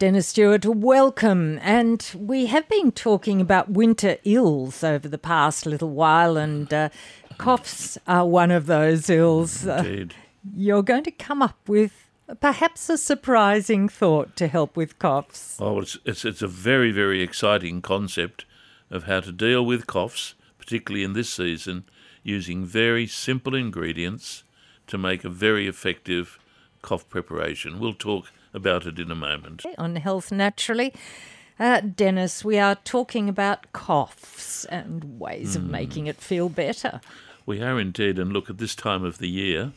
Dennis Stewart, welcome. And we have been talking about winter ills over the past little while, and coughs are one of those ills. Indeed. You're going to come up with perhaps a surprising thought to help with coughs. Oh, it's a very, very exciting concept of how to deal with coughs, particularly in this season, using very simple ingredients to make a very effective cough preparation. We'll talk about it in a moment. On Health Naturally, Dennis, we are talking about coughs and ways of making it feel better. We are indeed, and look, at this time of the year,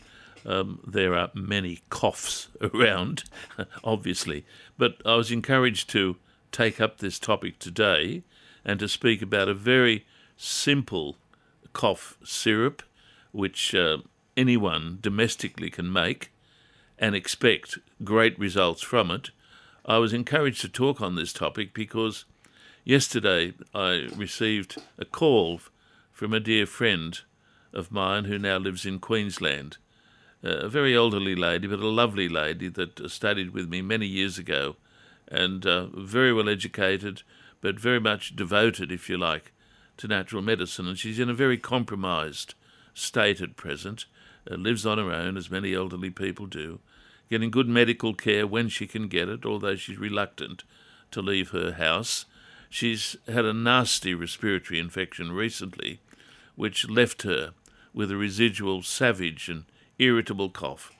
there are many coughs around, obviously. But I was encouraged to take up this topic today and to speak about a very simple cough syrup which anyone domestically can make and expect great results from it. I was encouraged to talk on this topic because yesterday I received a call from a dear friend of mine who now lives in Queensland, a very elderly lady, but a lovely lady that studied with me many years ago, and very well educated, but very much devoted, if you like, to natural medicine. And she's in a very compromised state at present, lives on her own, as many elderly people do, getting good medical care when she can get it, although she's reluctant to leave her house. She's had a nasty respiratory infection recently, which left her with a residual savage and irritable cough.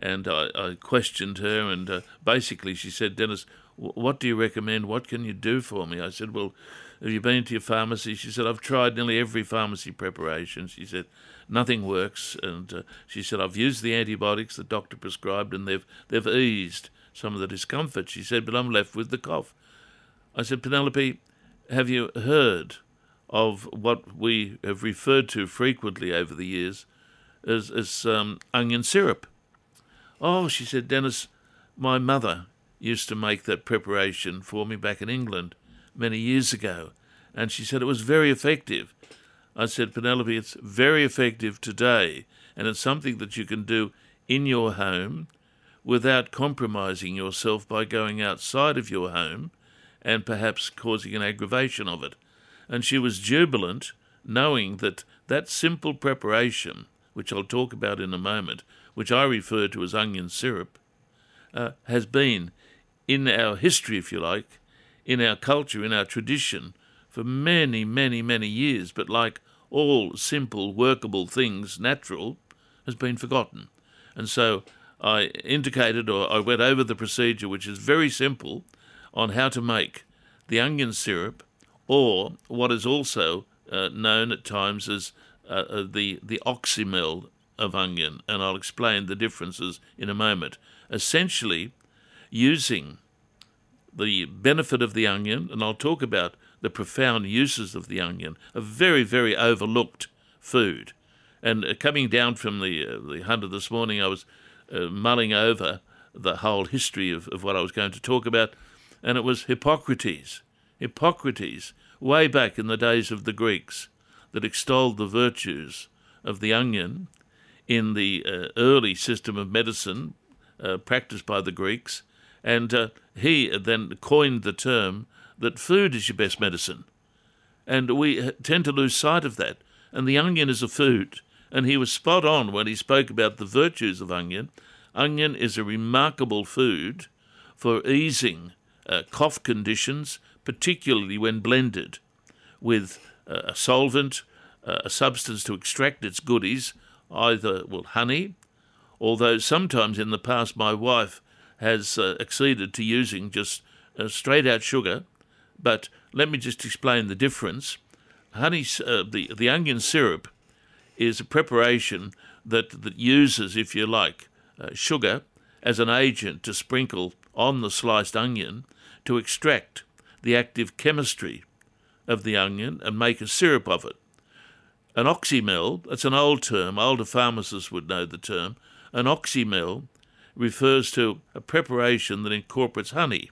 And I questioned her, and basically she said, "Dennis, what do you recommend? What can you do for me?" I said, "Well, have you been to your pharmacy?" She said, "I've tried nearly every pharmacy preparation." She said, "Nothing works." And she said, "I've used the antibiotics the doctor prescribed and they've eased some of the discomfort." She said, "But I'm left with the cough." I said, "Penelope, have you heard of what we have referred to frequently over the years as onion syrup?" "Oh," she said, "Dennis, my mother used to make that preparation for me back in England many years ago, and she said it was very effective." I said, "Penelope, it's very effective today, and it's something that you can do in your home without compromising yourself by going outside of your home and perhaps causing an aggravation of it." And she was jubilant, knowing that that simple preparation, which I'll talk about in a moment, which I refer to as onion syrup, has been in our history, if you like, in our culture, in our tradition, for many, many, many years. But like all simple, workable things, natural has been forgotten. And so I indicated, or I went over the procedure, which is very simple, on how to make the onion syrup, or what is also known at times as the oxymel of onion. And I'll explain the differences in a moment. Essentially, using the benefit of the onion, and I'll talk about the profound uses of the onion, a very, very overlooked food. And coming down from the Hunter this morning, I was mulling over the whole history of what I was going to talk about, and it was Hippocrates. Hippocrates, way back in the days of the Greeks, that extolled the virtues of the onion in the early system of medicine practiced by the Greeks. And he then coined the term that food is your best medicine. And we tend to lose sight of that. And the onion is a food. And he was spot on when he spoke about the virtues of onion. Onion is a remarkable food for easing cough conditions, particularly when blended with a solvent, a substance to extract its goodies, either, well, honey, although sometimes in the past my wife has acceded to using just straight-out sugar. But let me just explain the difference. Honey, the onion syrup is a preparation that uses, if you like, sugar as an agent to sprinkle on the sliced onion to extract the active chemistry of the onion and make a syrup of it. An oxymel, that's an old term, older pharmacists would know the term, an oxymel refers to a preparation that incorporates honey.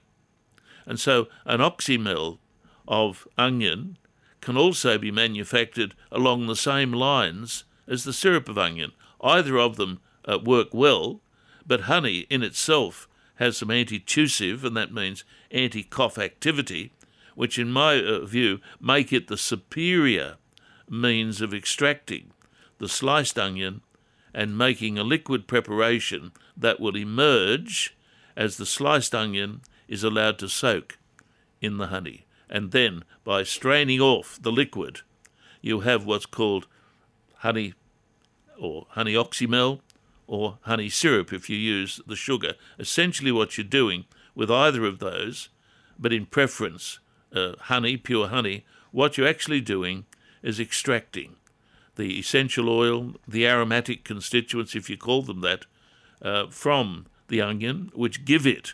And so an oxymel of onion can also be manufactured along the same lines as the syrup of onion. Either of them work well, but honey in itself has some antitussive, and that means anti-cough activity, which in my view make it the superior means of extracting the sliced onion and making a liquid preparation that will emerge as the sliced onion is allowed to soak in the honey. And then by straining off the liquid, you have what's called honey or honey oxymel or honey syrup if you use the sugar. Essentially what you're doing with either of those, but in preference honey, pure honey, what you're actually doing is extracting the essential oil, the aromatic constituents, if you call them that, from the onion, which give it,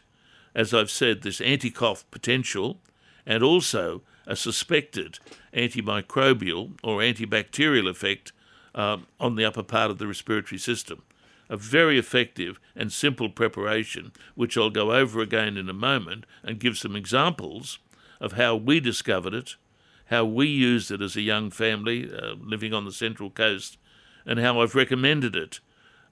as I've said, this anti-cough potential and also a suspected antimicrobial or antibacterial effect on the upper part of the respiratory system. A very effective and simple preparation, which I'll go over again in a moment and give some examples of how we discovered it, how we used it as a young family living on the Central Coast, and how I've recommended it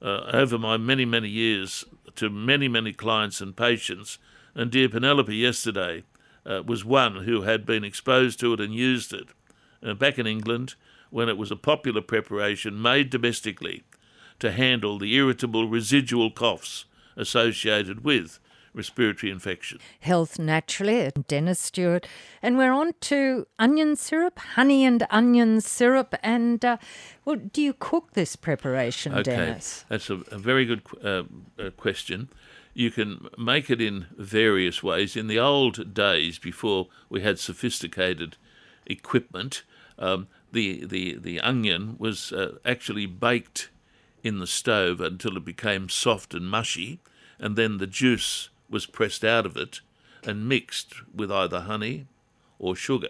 over my many, many years to many, many clients and patients. And dear Penelope yesterday was one who had been exposed to it and used it back in England when it was a popular preparation made domestically to handle the irritable residual coughs associated with respiratory infection. Health Naturally at Dennis Stewart. And we're on to onion syrup, honey and onion syrup. And, well, do you cook this preparation, okay, Dennis? That's a very good question. You can make it in various ways. In the old days, before we had sophisticated equipment, the onion was actually baked in the stove until it became soft and mushy, and then the juice was pressed out of it and mixed with either honey or sugar.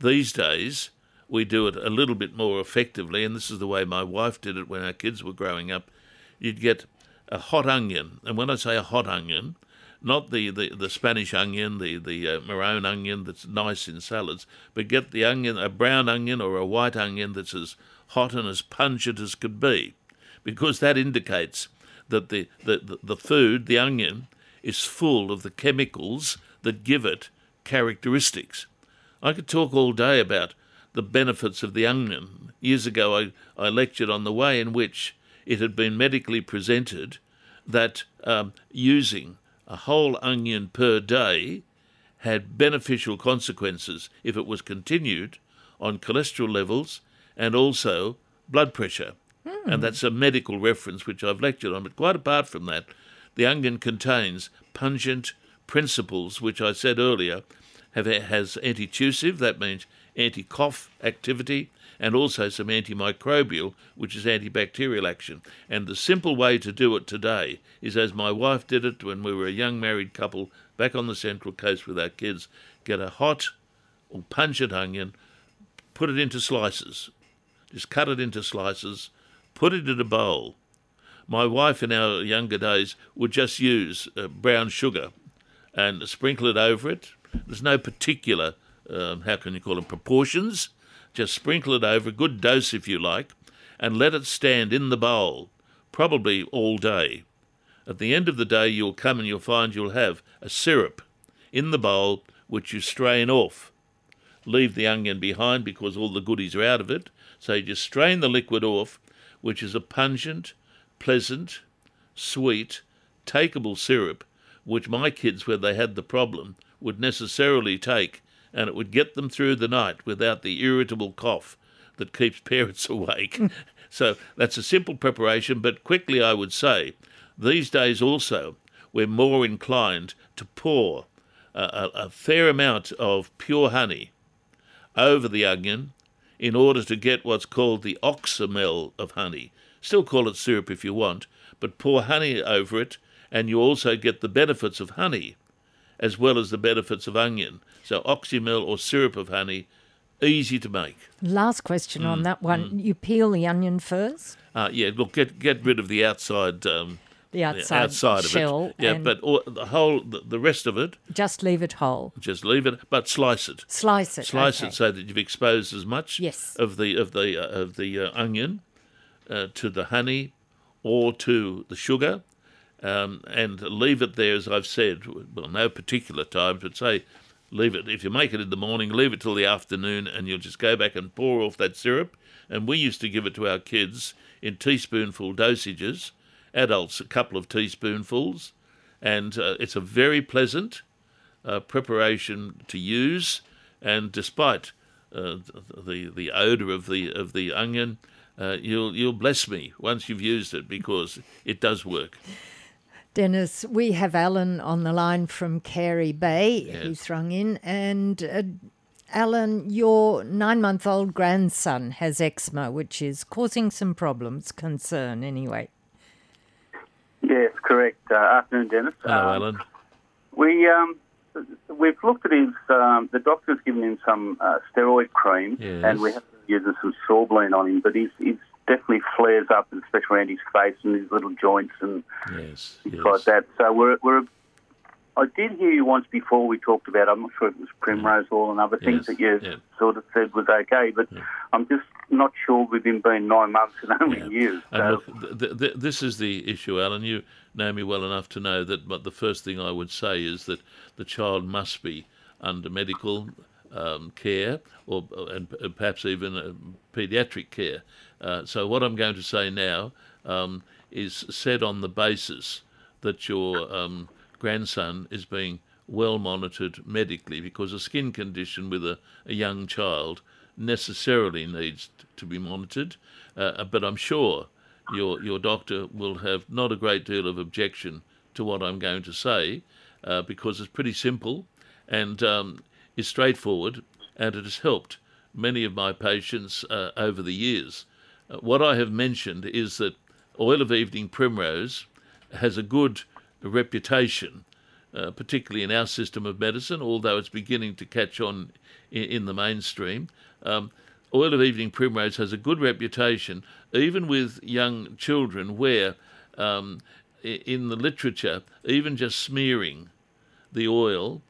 These days, we do it a little bit more effectively, and this is the way my wife did it when our kids were growing up. You'd get a hot onion, and when I say a hot onion, not the Spanish onion, the maroon onion that's nice in salads, but get the onion, a brown onion or a white onion that's as hot and as pungent as could be, because that indicates that the food, the onion, is full of the chemicals that give it characteristics. I could talk all day about the benefits of the onion. Years ago, I lectured on the way in which it had been medically presented that using a whole onion per day had beneficial consequences if it was continued on cholesterol levels and also blood pressure. And that's a medical reference which I've lectured on. But quite apart from that, the onion contains pungent principles, which I said earlier, has antitussive, that means anti-cough activity, and also some antimicrobial, which is antibacterial action. And the simple way to do it today is, as my wife did it when we were a young married couple back on the Central Coast with our kids, get a hot or pungent onion, put it into slices, just cut it into slices, put it in a bowl. My wife in our younger days would just use brown sugar and sprinkle it over it. There's no particular, how can you call them, proportions. Just sprinkle it over, a good dose if you like, and let it stand in the bowl, probably all day. At the end of the day, you'll come and you'll find you'll have a syrup in the bowl which you strain off. Leave the onion behind because all the goodies are out of it. So you just strain the liquid off, which is a pungent, pleasant, sweet, takeable syrup, which my kids, when they had the problem, would necessarily take, and it would get them through the night without the irritable cough that keeps parents awake. So that's a simple preparation, but quickly I would say, these days also, we're more inclined to pour a fair amount of pure honey over the onion in order to get what's called the oxymel of honey. Still call it syrup if you want, but pour honey over it, and you also get the benefits of honey as well as the benefits of onion. So oxymel or syrup of honey, easy to make. Last question on that one. You peel the onion first? Yeah, look, get rid of the outside the outside shell of it. Yeah, but the rest of it. Just leave it whole. Just leave it, but slice it. Slice it so that you've exposed as much of the onion to the honey or to the sugar, and leave it there, as I've said, well, no particular time, but say leave it. If you make it in the morning, leave it till the afternoon, and you'll just go back and pour off that syrup. And we used to give it to our kids in teaspoonful dosages, adults a couple of teaspoonfuls, and it's a very pleasant preparation to use. And despite the odour of the onion, you'll bless me once you've used it, because it does work. Dennis, we have Alan on the line from Carey Bay. Yes. He's rung in. And Alan, your 9-month-old grandson has eczema, which is causing some problems, concern anyway. Yes, correct. Afternoon, Dennis. Hello, Alan. We've looked at his, the doctor's given him some steroid cream, yes, and we have been using some sorbline on him, but he's definitely flares up, especially around his face and his little joints and things like that. So we're I did hear you once before we talked about, I'm not sure if it was primrose oil and other things that you sort of said was okay, but I'm just not sure with him being 9 months and only you. So. And look, this is the issue, Alan. You know me well enough to know that the first thing I would say is that the child must be under medical care and perhaps even paediatric care. So what I'm going to say now is said on the basis that your grandson is being well monitored medically, because a skin condition with a young child necessarily needs to be monitored, but I'm sure your doctor will have not a great deal of objection to what I'm going to say, because it's pretty simple and is straightforward, and it has helped many of my patients over the years. What I have mentioned is that oil of evening primrose has a good reputation, particularly in our system of medicine, although it's beginning to catch on in the mainstream. Oil of evening primrose has a good reputation, even with young children, where in the literature, even just smearing the oil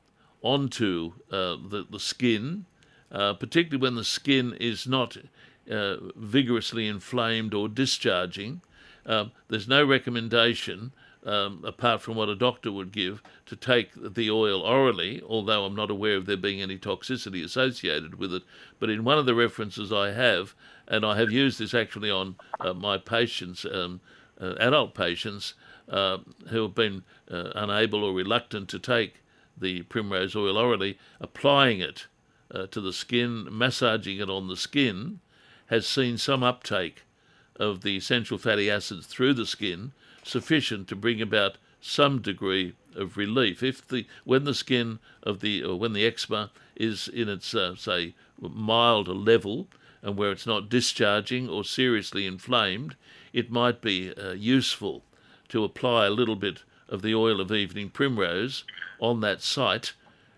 onto the skin, particularly when the skin is not vigorously inflamed or discharging, there's no recommendation apart from what a doctor would give, to take the oil orally, although I'm not aware of there being any toxicity associated with it. But in one of the references I have, and I have used this actually on my patients, adult patients, who have been unable or reluctant to take the primrose oil orally, applying it to the skin, massaging it on the skin, has seen some uptake of the essential fatty acids through the skin, sufficient to bring about some degree of relief. If when the eczema is in its say milder level and where it's not discharging or seriously inflamed, it might be useful to apply a little bit of the oil of evening primrose on that site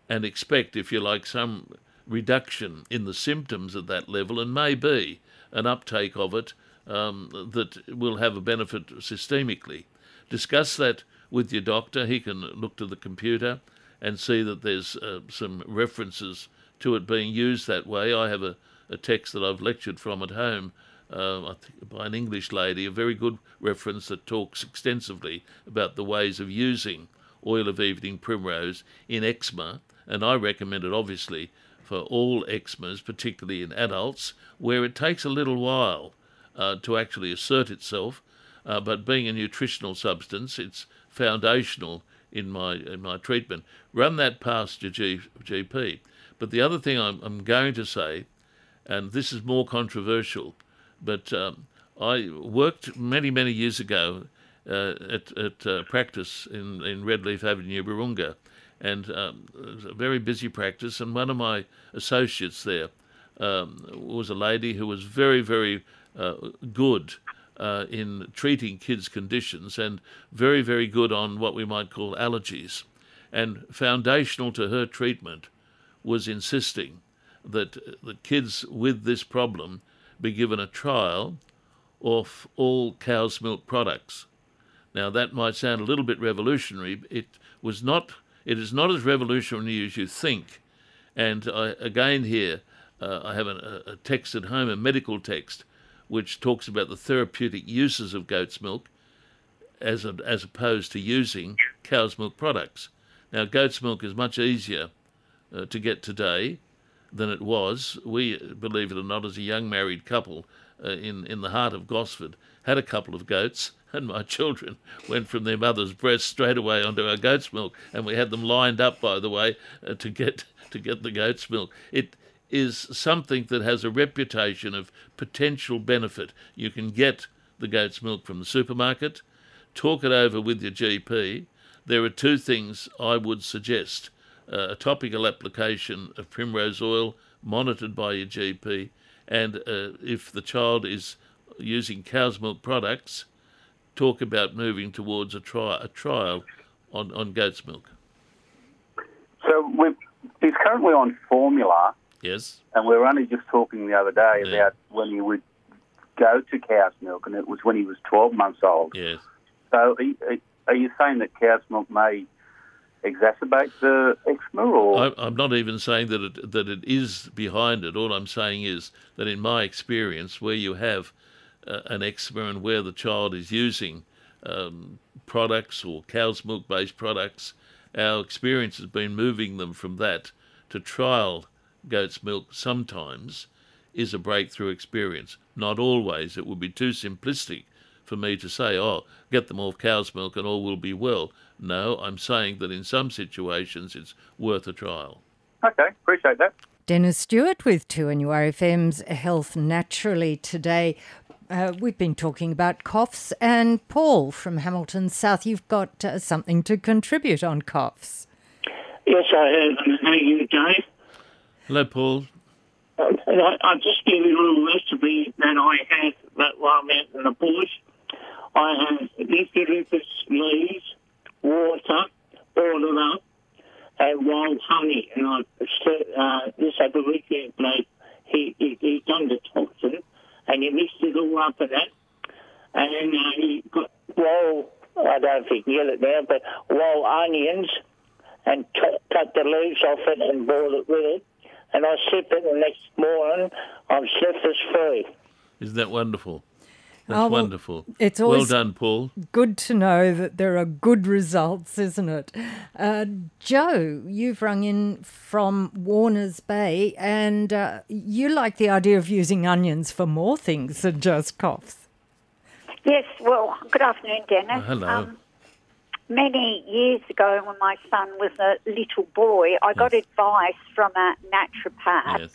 and expect, if you like, some reduction in the symptoms at that level and maybe an uptake of it that will have a benefit systemically. Discuss that with your doctor. He can look to the computer and see that there's some references to it being used that way. I have a text that I've lectured from at home I think by an English lady, a very good reference that talks extensively about the ways of using oil of evening primrose in eczema, and I recommend it obviously for all eczemas, particularly in adults, where it takes a little while to actually assert itself, but being a nutritional substance, it's foundational in my treatment. Run that past your GP. But the other thing I'm going to say, and this is more controversial, but I worked many years ago at practice in Redleaf Avenue, Burunga, and it was a very busy practice. And one of my associates there was a lady who was very, very good in treating kids' conditions and very, very good on what we might call allergies. And foundational to her treatment was insisting that the kids with this problem be given a trial of all cow's milk products. Now, that might sound a little bit revolutionary. It is not as revolutionary as you think. And I, again here, I have a text at home, a medical text, which talks about the therapeutic uses of goat's milk, as opposed to using cow's milk products. Now, goat's milk is much easier to get today than it was. We, believe it or not, as a young married couple in the heart of Gosford, had a couple of goats, and my children went from their mother's breast straight away onto our goat's milk, and we had them lined up, by the way, to get the goat's milk. It is something that has a reputation of potential benefit. You can get the goat's milk from the supermarket. Talk it over with your GP. There are two things I would suggest. A topical application of primrose oil monitored by your GP, and if the child is using cow's milk products, talk about moving towards a trial on goat's milk. So he's currently on formula. Yes. And we were only just talking the other day about when he would go to cow's milk, and it was when he was 12 months old. Yes. So are you saying that cow's milk may exacerbate the eczema, or? I'm not even saying that it is behind it. All I'm saying is that in my experience, where you have an eczema and where the child is using products or cow's milk-based products, our experience has been moving them from that to trial goat's milk sometimes is a breakthrough experience. Not always. It would be too simplistic for me to say, get them off cow's milk and all will be well. No, I'm saying that in some situations it's worth a trial. Okay, appreciate that. Dennis Stewart with 2NURFM's Health Naturally today. We've been talking about coughs, and Paul from Hamilton South, you've got something to contribute on coughs. Yes, I have. How are you, Dave? Hello, Paul. I'll just give you a little recipe that I had while I'm out in the bush. I have eucalyptus leaves, water, boil it up, and wild honey. And this other weekend bloke, he done the toxin, and he mixed it all up with that. And he got wild, I don't think you get it now, but wild onions, and cut the leaves off it and boil it with it. And I sip it, and the next morning I'm syphilis free. Isn't that wonderful? That's wonderful. It's always well done, Paul. Good to know that there are good results, isn't it? Joe, you've rung in from Warner's Bay, and you like the idea of using onions for more things than just coughs. Yes, well, good afternoon, Dennis. Oh, hello. Many years ago, when my son was a little boy, I got advice from a naturopath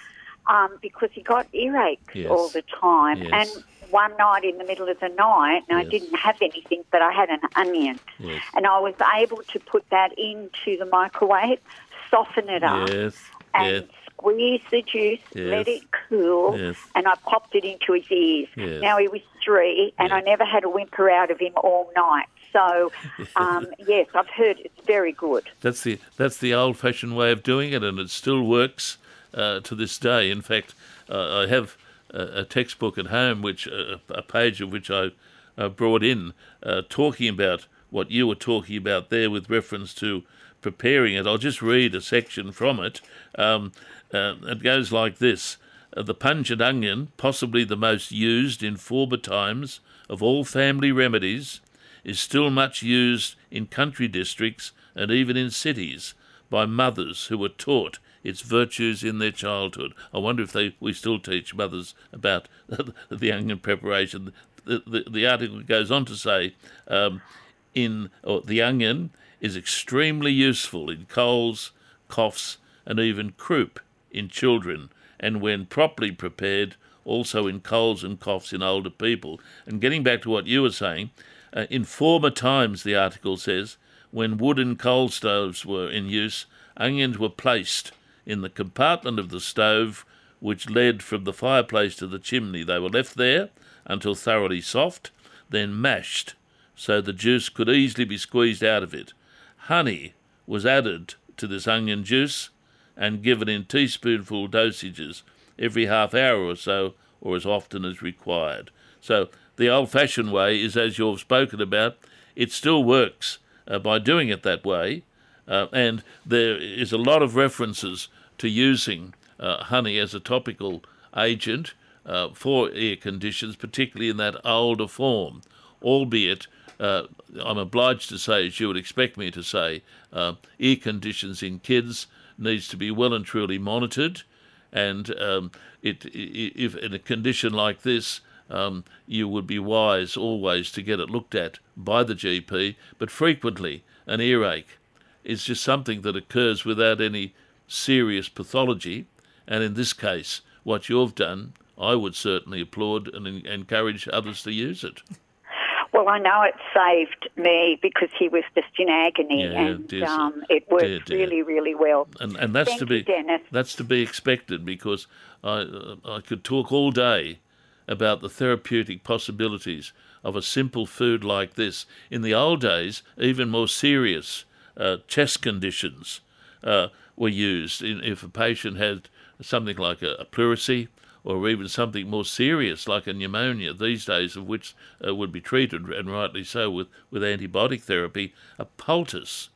because he got earaches all the time. Yes. And one night in the middle of the night, and I didn't have anything, but I had an onion. Yes. And I was able to put that into the microwave, soften it up, and squeeze the juice, let it cool, and I popped it into his ears. Yes. Now he was 3, and I never had a whimper out of him all night. So, yes, I've heard it's very good. That's the old-fashioned way of doing it, and it still works to this day. In fact, I have a textbook at home, which a page of which I brought in, talking about what you were talking about there with reference to preparing it. I'll just read a section from it. It goes like this. The pungent onion, possibly the most used in former times of all family remedies, is still much used in country districts and even in cities by mothers who were taught its virtues in their childhood. I wonder if we still teach mothers about the onion preparation. The article goes on to say, the onion is extremely useful in colds, coughs, and even croup in children, and when properly prepared, also in colds and coughs in older people. And getting back to what you were saying, in former times, the article says, when wooden coal stoves were in use, onions were placed in the compartment of the stove which led from the fireplace to the chimney. They were left there until thoroughly soft, then mashed so the juice could easily be squeezed out of it. Honey was added to this onion juice and given in teaspoonful dosages every half hour or so, or as often as required. So the old-fashioned way is, as you've spoken about, it still works by doing it that way. And there is a lot of references to using honey as a topical agent for ear conditions, particularly in that older form, albeit I'm obliged to say, as you would expect me to say, ear conditions in kids needs to be well and truly monitored. And if in a condition like this, you would be wise always to get it looked at by the GP, but frequently an earache is just something that occurs without any serious pathology. And in this case, what you've done, I would certainly applaud and encourage others to use it. Well, I know it saved me because he was just in agony, it worked really, really well. And that's that's to be expected, because I could talk all day about the therapeutic possibilities of a simple food like this. In the old days, even more serious chest conditions were used. If a patient had something like a pleurisy, or even something more serious like a pneumonia these days, of which would be treated, and rightly so, with antibiotic therapy, a poultice.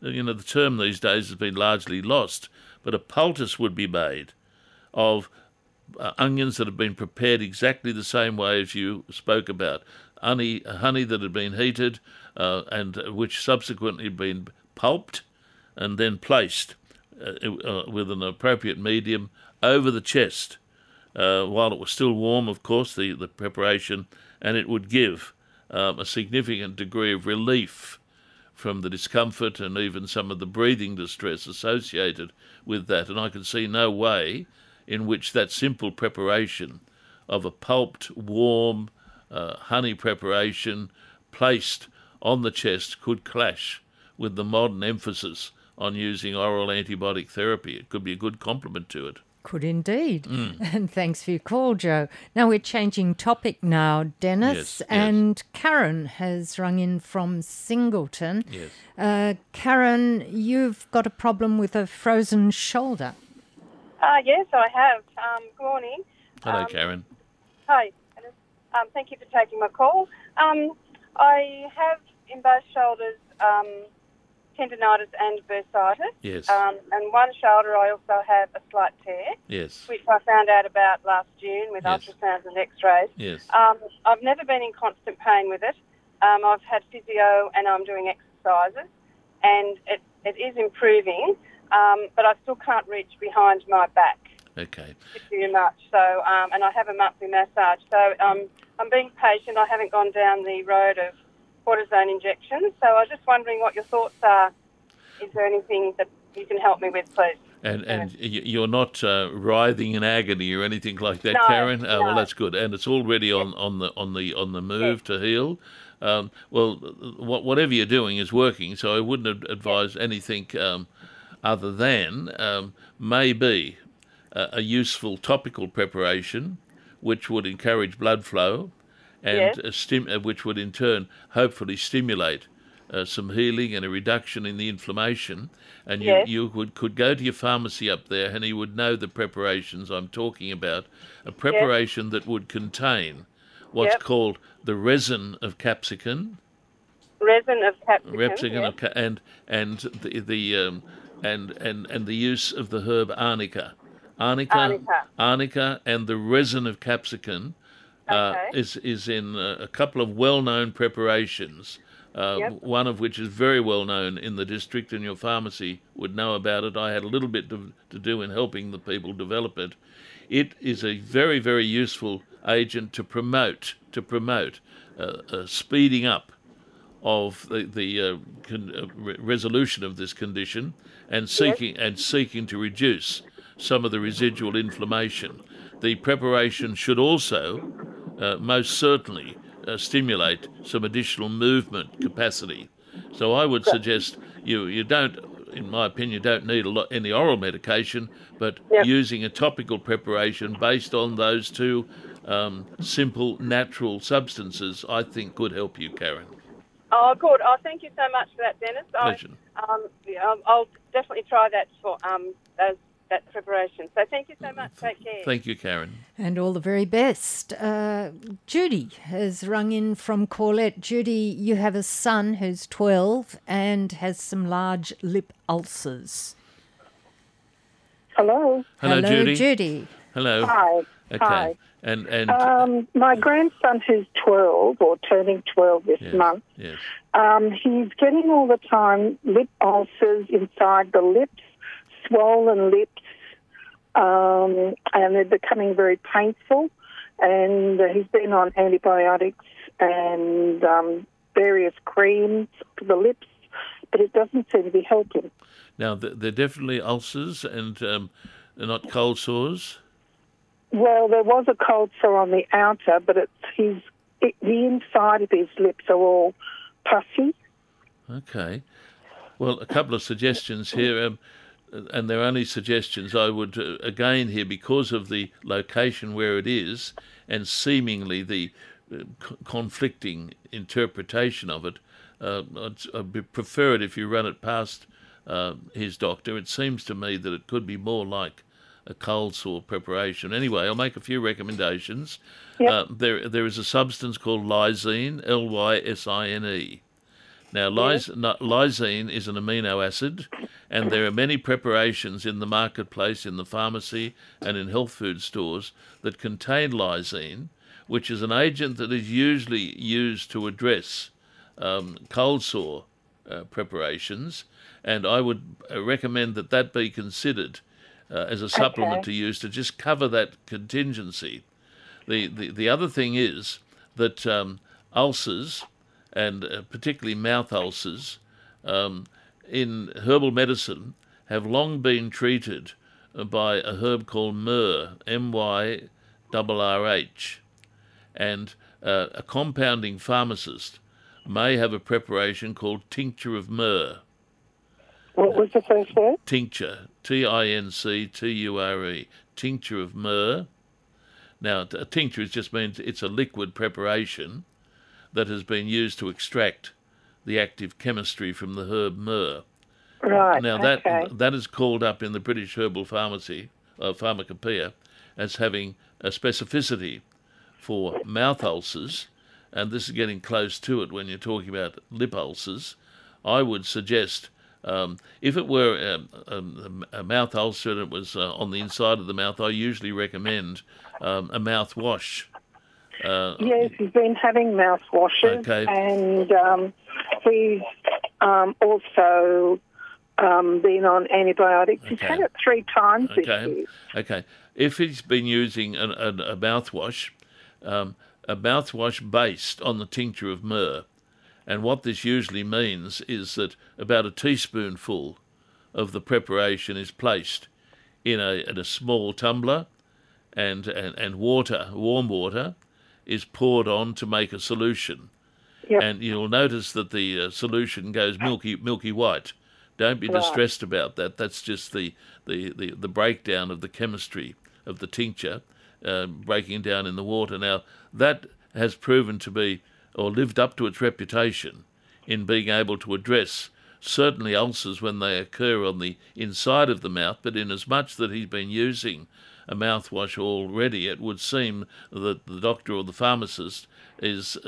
You know, the term these days has been largely lost, but a poultice would be made of onions that have been prepared exactly the same way as you spoke about, honey that had been heated and which subsequently had been pulped and then placed with an appropriate medium over the chest, while it was still warm, of course, the preparation, and it would give a significant degree of relief from the discomfort and even some of the breathing distress associated with that. And I can see no way in which that simple preparation of a pulped, warm honey preparation placed on the chest could clash with the modern emphasis on using oral antibiotic therapy. It could be a good complement to it. Could indeed. Mm. And thanks for your call, Joe. Now we're changing topic now, Dennis. Yes, and yes. Karen has rung in from Singleton. Yes. Karen, you've got a problem with a frozen shoulder. Yes, I have. Good morning. Hello, Karen. Hi. Thank you for taking my call. I have in both shoulders tendinitis and bursitis. Yes. And one shoulder I also have a slight tear. Yes. Which I found out about last June with ultrasounds and x-rays. Yes. I've never been in constant pain with it. I've had physio and I'm doing exercises and it is improving, but I still can't reach behind my back. Okay. Too much. So, and I have a monthly massage. So I'm being patient. I haven't gone down the road of cortisone injections. So I was just wondering what your thoughts are. Is there anything that you can help me with, please? And you're not writhing in agony or anything like that, Karen? No. Well, that's good. And it's already on the move to heal. Well, whatever you're doing is working, so I wouldn't advise anything other than maybe a useful topical preparation which would encourage blood flow, and which would in turn hopefully stimulate some healing and a reduction in the inflammation. And you could go to your pharmacy up there and he would know the preparations I'm talking about, a preparation that would contain what's called the resin of capsicum. Resin of capsicum. And the use of the herb arnica. Arnica and the resin of capsicum is in a couple of well-known preparations, one of which is very well-known in the district, and your pharmacy would know about it. I had a little bit to do in helping the people develop it. It is a very, very useful agent to promote speeding up of the resolution of this condition and seeking to reduce some of the residual inflammation. The preparation should also most certainly stimulate some additional movement capacity. So I would suggest you don't, in my opinion, don't need any oral medication, but using a topical preparation based on those two simple natural substances, I think could help you, Karen. Oh, good. Oh, thank you so much for that, Dennis. Pleasure. I'll definitely try that for that preparation. So thank you so much. Take care. Thank you, Karen. And all the very best. Judy has rung in from Corlett. Judy, you have a son who's 12 and has some large lip ulcers. Hello. Hello, Judy. Hello. Hi. Okay. Hi. And my grandson, who's 12 or turning 12 this month, he's getting all the time lip ulcers inside the lips, swollen lips, and they're becoming very painful. And he's been on antibiotics and various creams for the lips, but it doesn't seem to be helping. Now, they're definitely ulcers and they're not cold sores? Well, there was a cold sore on the outer, but the inside of his lips are all puffy. Okay. Well, a couple of suggestions here, and they're only suggestions. I would, again here, because of the location where it is and seemingly the conflicting interpretation of it, I'd prefer it if you run it past his doctor. It seems to me that it could be more like a cold sore preparation. Anyway, I'll make a few recommendations. Yep. There is a substance called lysine, L-Y-S-I-N-E. Now, lysine is an amino acid, and there are many preparations in the marketplace, in the pharmacy, and in health food stores that contain lysine, which is an agent that is usually used to address cold sore preparations, and I would recommend that be considered as a supplement to use to just cover that contingency. The other thing is that ulcers, and particularly mouth ulcers, in herbal medicine have long been treated by a herb called myrrh, M-Y-R-R-H, and a compounding pharmacist may have a preparation called tincture of myrrh. What was the first word? Tincture. T-I-N-C-T-U-R-E. Tincture of myrrh. Now, a tincture just means it's a liquid preparation that has been used to extract the active chemistry from the herb myrrh. Right. Now, that is called up in the British Herbal Pharmacopoeia as having a specificity for mouth ulcers, and this is getting close to it when you're talking about lip ulcers. I would suggest... if it were a mouth ulcer and it was on the inside of the mouth, I usually recommend a mouthwash. Yes, he's been having mouthwashes, and he's also been on antibiotics. He's had it 3 times this year. Okay. If he's been using a mouthwash, a mouthwash based on the tincture of myrrh. And what this usually means is that about a teaspoonful of the preparation is placed in a small tumbler, and water, warm water, is poured on to make a solution. Yep. And you'll notice that the solution goes milky white. Don't be distressed about that. That's just the breakdown of the chemistry of the tincture breaking down in the water. Now, that has proven to be or lived up to its reputation in being able to address certainly ulcers when they occur on the inside of the mouth, but inasmuch that he's been using a mouthwash already, it would seem that the doctor or the pharmacist is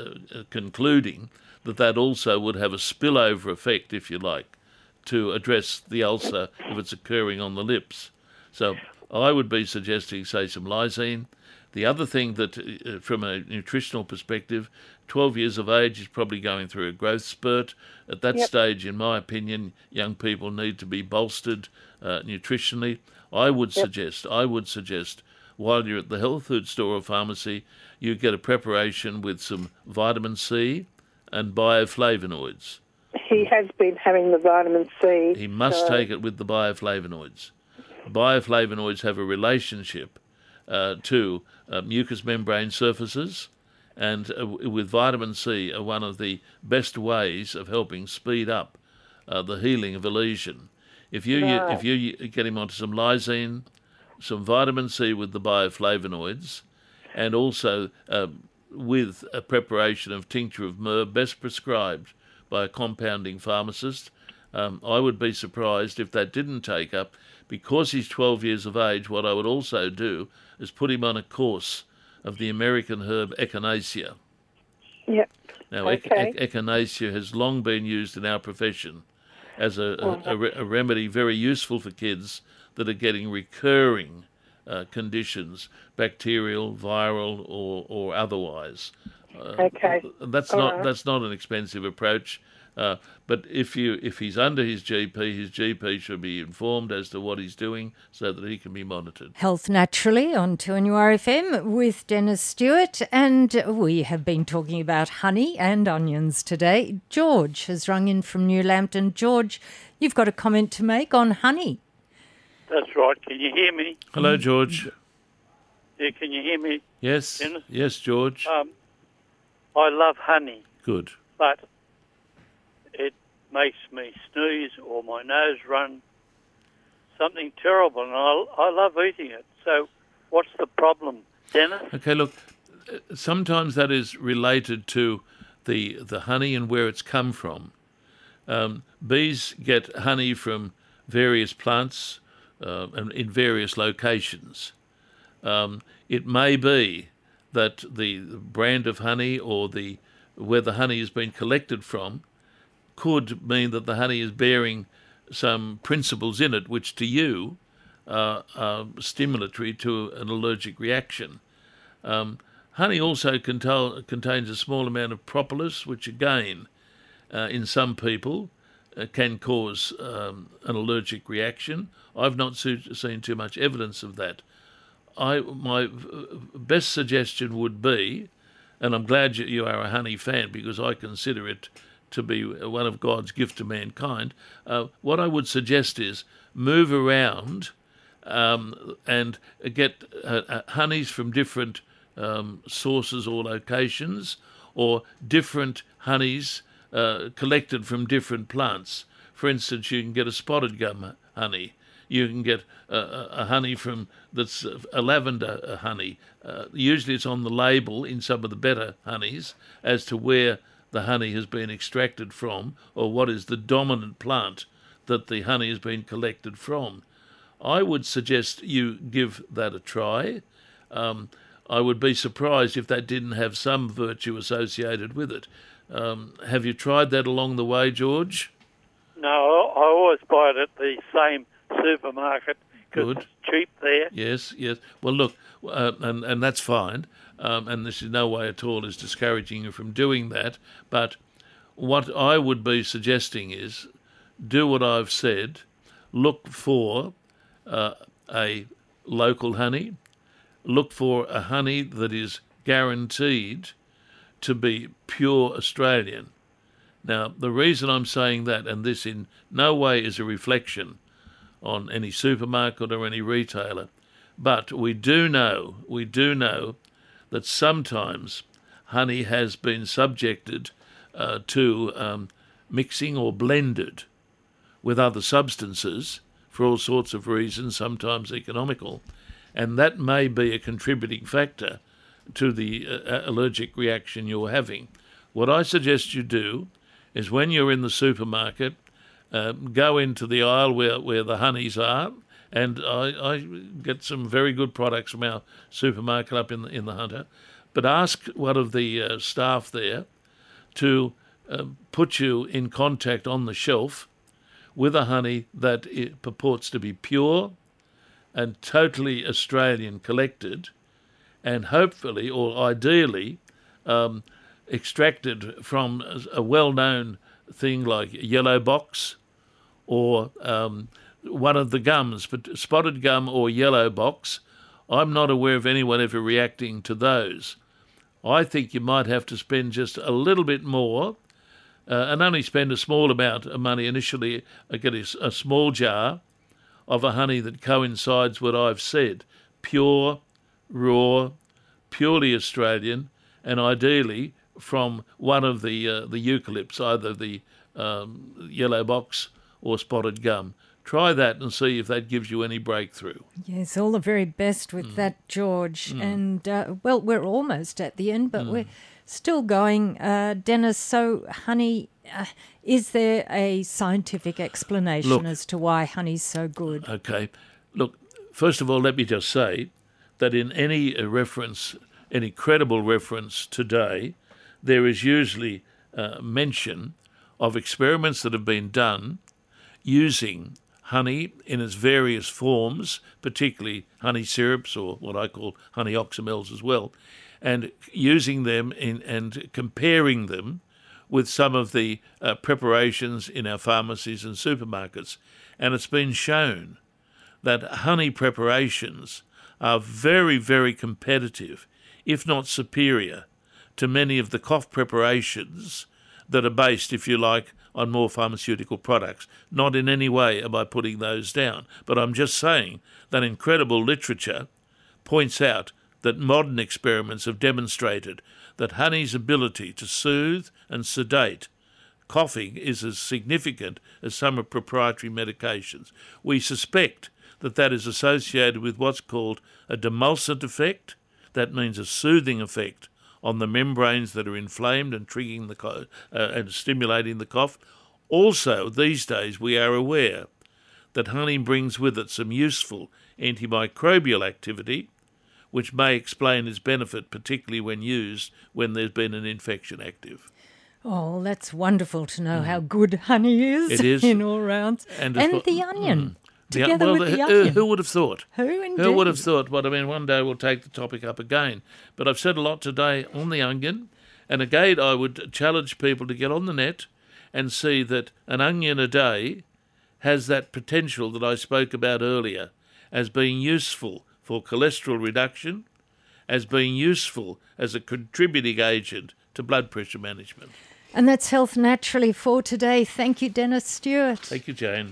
concluding that also would have a spillover effect, if you like, to address the ulcer if it's occurring on the lips. So I would be suggesting, say, some lysine. The other thing that, from a nutritional perspective, 12 years of age is probably going through a growth spurt. At that stage, in my opinion, young people need to be bolstered nutritionally. I would suggest, while you're at the health food store or pharmacy, you get a preparation with some vitamin C and bioflavonoids. He has been having the vitamin C. He must take it with the bioflavonoids. Bioflavonoids have a relationship to mucous membrane surfaces, and with vitamin C are one of the best ways of helping speed up the healing of a lesion. If you get him onto some lysine, some vitamin C with the bioflavonoids, and also with a preparation of tincture of myrrh, best prescribed by a compounding pharmacist, I would be surprised if that didn't take up. Because he's 12 years of age, what I would also do is put him on a course of the American herb echinacea. Yep. Now, echinacea has long been used in our profession as a remedy very useful for kids that are getting recurring conditions, bacterial, viral, or otherwise. Okay. That's not an expensive approach. But if he's under his GP should be informed as to what he's doing so that he can be monitored. Health Naturally on 2NURFM with Dennis Stewart, and we have been talking about honey and onions today. George has rung in from New Lambton. George, you've got a comment to make on honey. That's right. Can you hear me? Hello, George. Yeah, can you hear me? Yes. Dennis? Yes, George. I love honey. Good. But it makes me sneeze or my nose run, something terrible, and I love eating it. So what's the problem, Dennis? Okay, look, sometimes that is related to the honey and where it's come from. Bees get honey from various plants and in various locations. It may be that the brand of honey or the where the honey has been collected from could mean that the honey is bearing some principles in it which to you are stimulatory to an allergic reaction. Honey also contains a small amount of propolis, which again, in some people, can cause an allergic reaction. I've not seen too much evidence of that. My best suggestion would be, and I'm glad you are a honey fan because I consider it to be one of God's gift to mankind, what I would suggest is move around and get honeys from different sources or locations, or different honeys collected from different plants. For instance, you can get a spotted gum honey. You can get a honey that's a lavender honey. Usually it's on the label in some of the better honeys as to where the honey has been extracted from, or what is the dominant plant that the honey has been collected from. I would suggest you give that a try. I would be surprised if that didn't have some virtue associated with it. Have you tried that along the way, George? No, I always buy it at the same supermarket because it's cheap there. Yes, yes. Well, look, and that's fine. And this is no way at all is discouraging you from doing that. But what I would be suggesting is do what I've said, look for a local honey, look for a honey that is guaranteed to be pure Australian. Now, the reason I'm saying that, and this in no way is a reflection on any supermarket or any retailer, but we do know that sometimes honey has been subjected to mixing or blended with other substances for all sorts of reasons, sometimes economical, and that may be a contributing factor to the allergic reaction you're having. What I suggest you do is when you're in the supermarket, go into the aisle where the honeys are, and I get some very good products from our supermarket up in the Hunter. But ask one of the staff there to put you in contact on the shelf with a honey that it purports to be pure and totally Australian collected, and hopefully or ideally extracted from a well-known thing like yellow box or one of the gums, but spotted gum or yellow box. I'm not aware of anyone ever reacting to those. I think you might have to spend just a little bit more and only spend a small amount of money initially. Get a small jar of a honey that coincides what I've said, pure, raw, purely Australian, and ideally from one of the eucalypts, either the yellow box or spotted gum. Try that and see if that gives you any breakthrough. Yes, all the very best with that, George. And, well, we're almost at the end, but we're still going. Dennis, so honey, is there a scientific explanation as to why honey's so good? Okay. Look, first of all, let me just say that in any reference, any credible reference today, there is usually mention of experiments that have been done using honey in its various forms, particularly honey syrups or what I call honey oxymels as well, and using them and comparing them with some of the preparations in our pharmacies and supermarkets. And it's been shown that honey preparations are very, very competitive, if not superior, to many of the cough preparations that are based, if you like, on more pharmaceutical products. Not in any way am I putting those down, but I'm just saying that incredible literature points out that modern experiments have demonstrated that honey's ability to soothe and sedate coughing is as significant as some of proprietary medications. We suspect that that is associated with what's called a demulcent effect. That means a soothing effect on the membranes that are inflamed and triggering the and stimulating the cough. Also, these days we are aware that honey brings with it some useful antimicrobial activity, which may explain its benefit, particularly when used when there's been an infection active. Oh, that's wonderful to know how good honey is in all rounds. And the onion. Together with the onion. Who would have thought? Who would have thought? Well, I mean, one day we'll take the topic up again. But I've said a lot today on the onion. And again, I would challenge people to get on the net and see that an onion a day has that potential that I spoke about earlier as being useful for cholesterol reduction, as being useful as a contributing agent to blood pressure management. And that's Health Naturally for today. Thank you, Dennis Stewart. Thank you, Jane.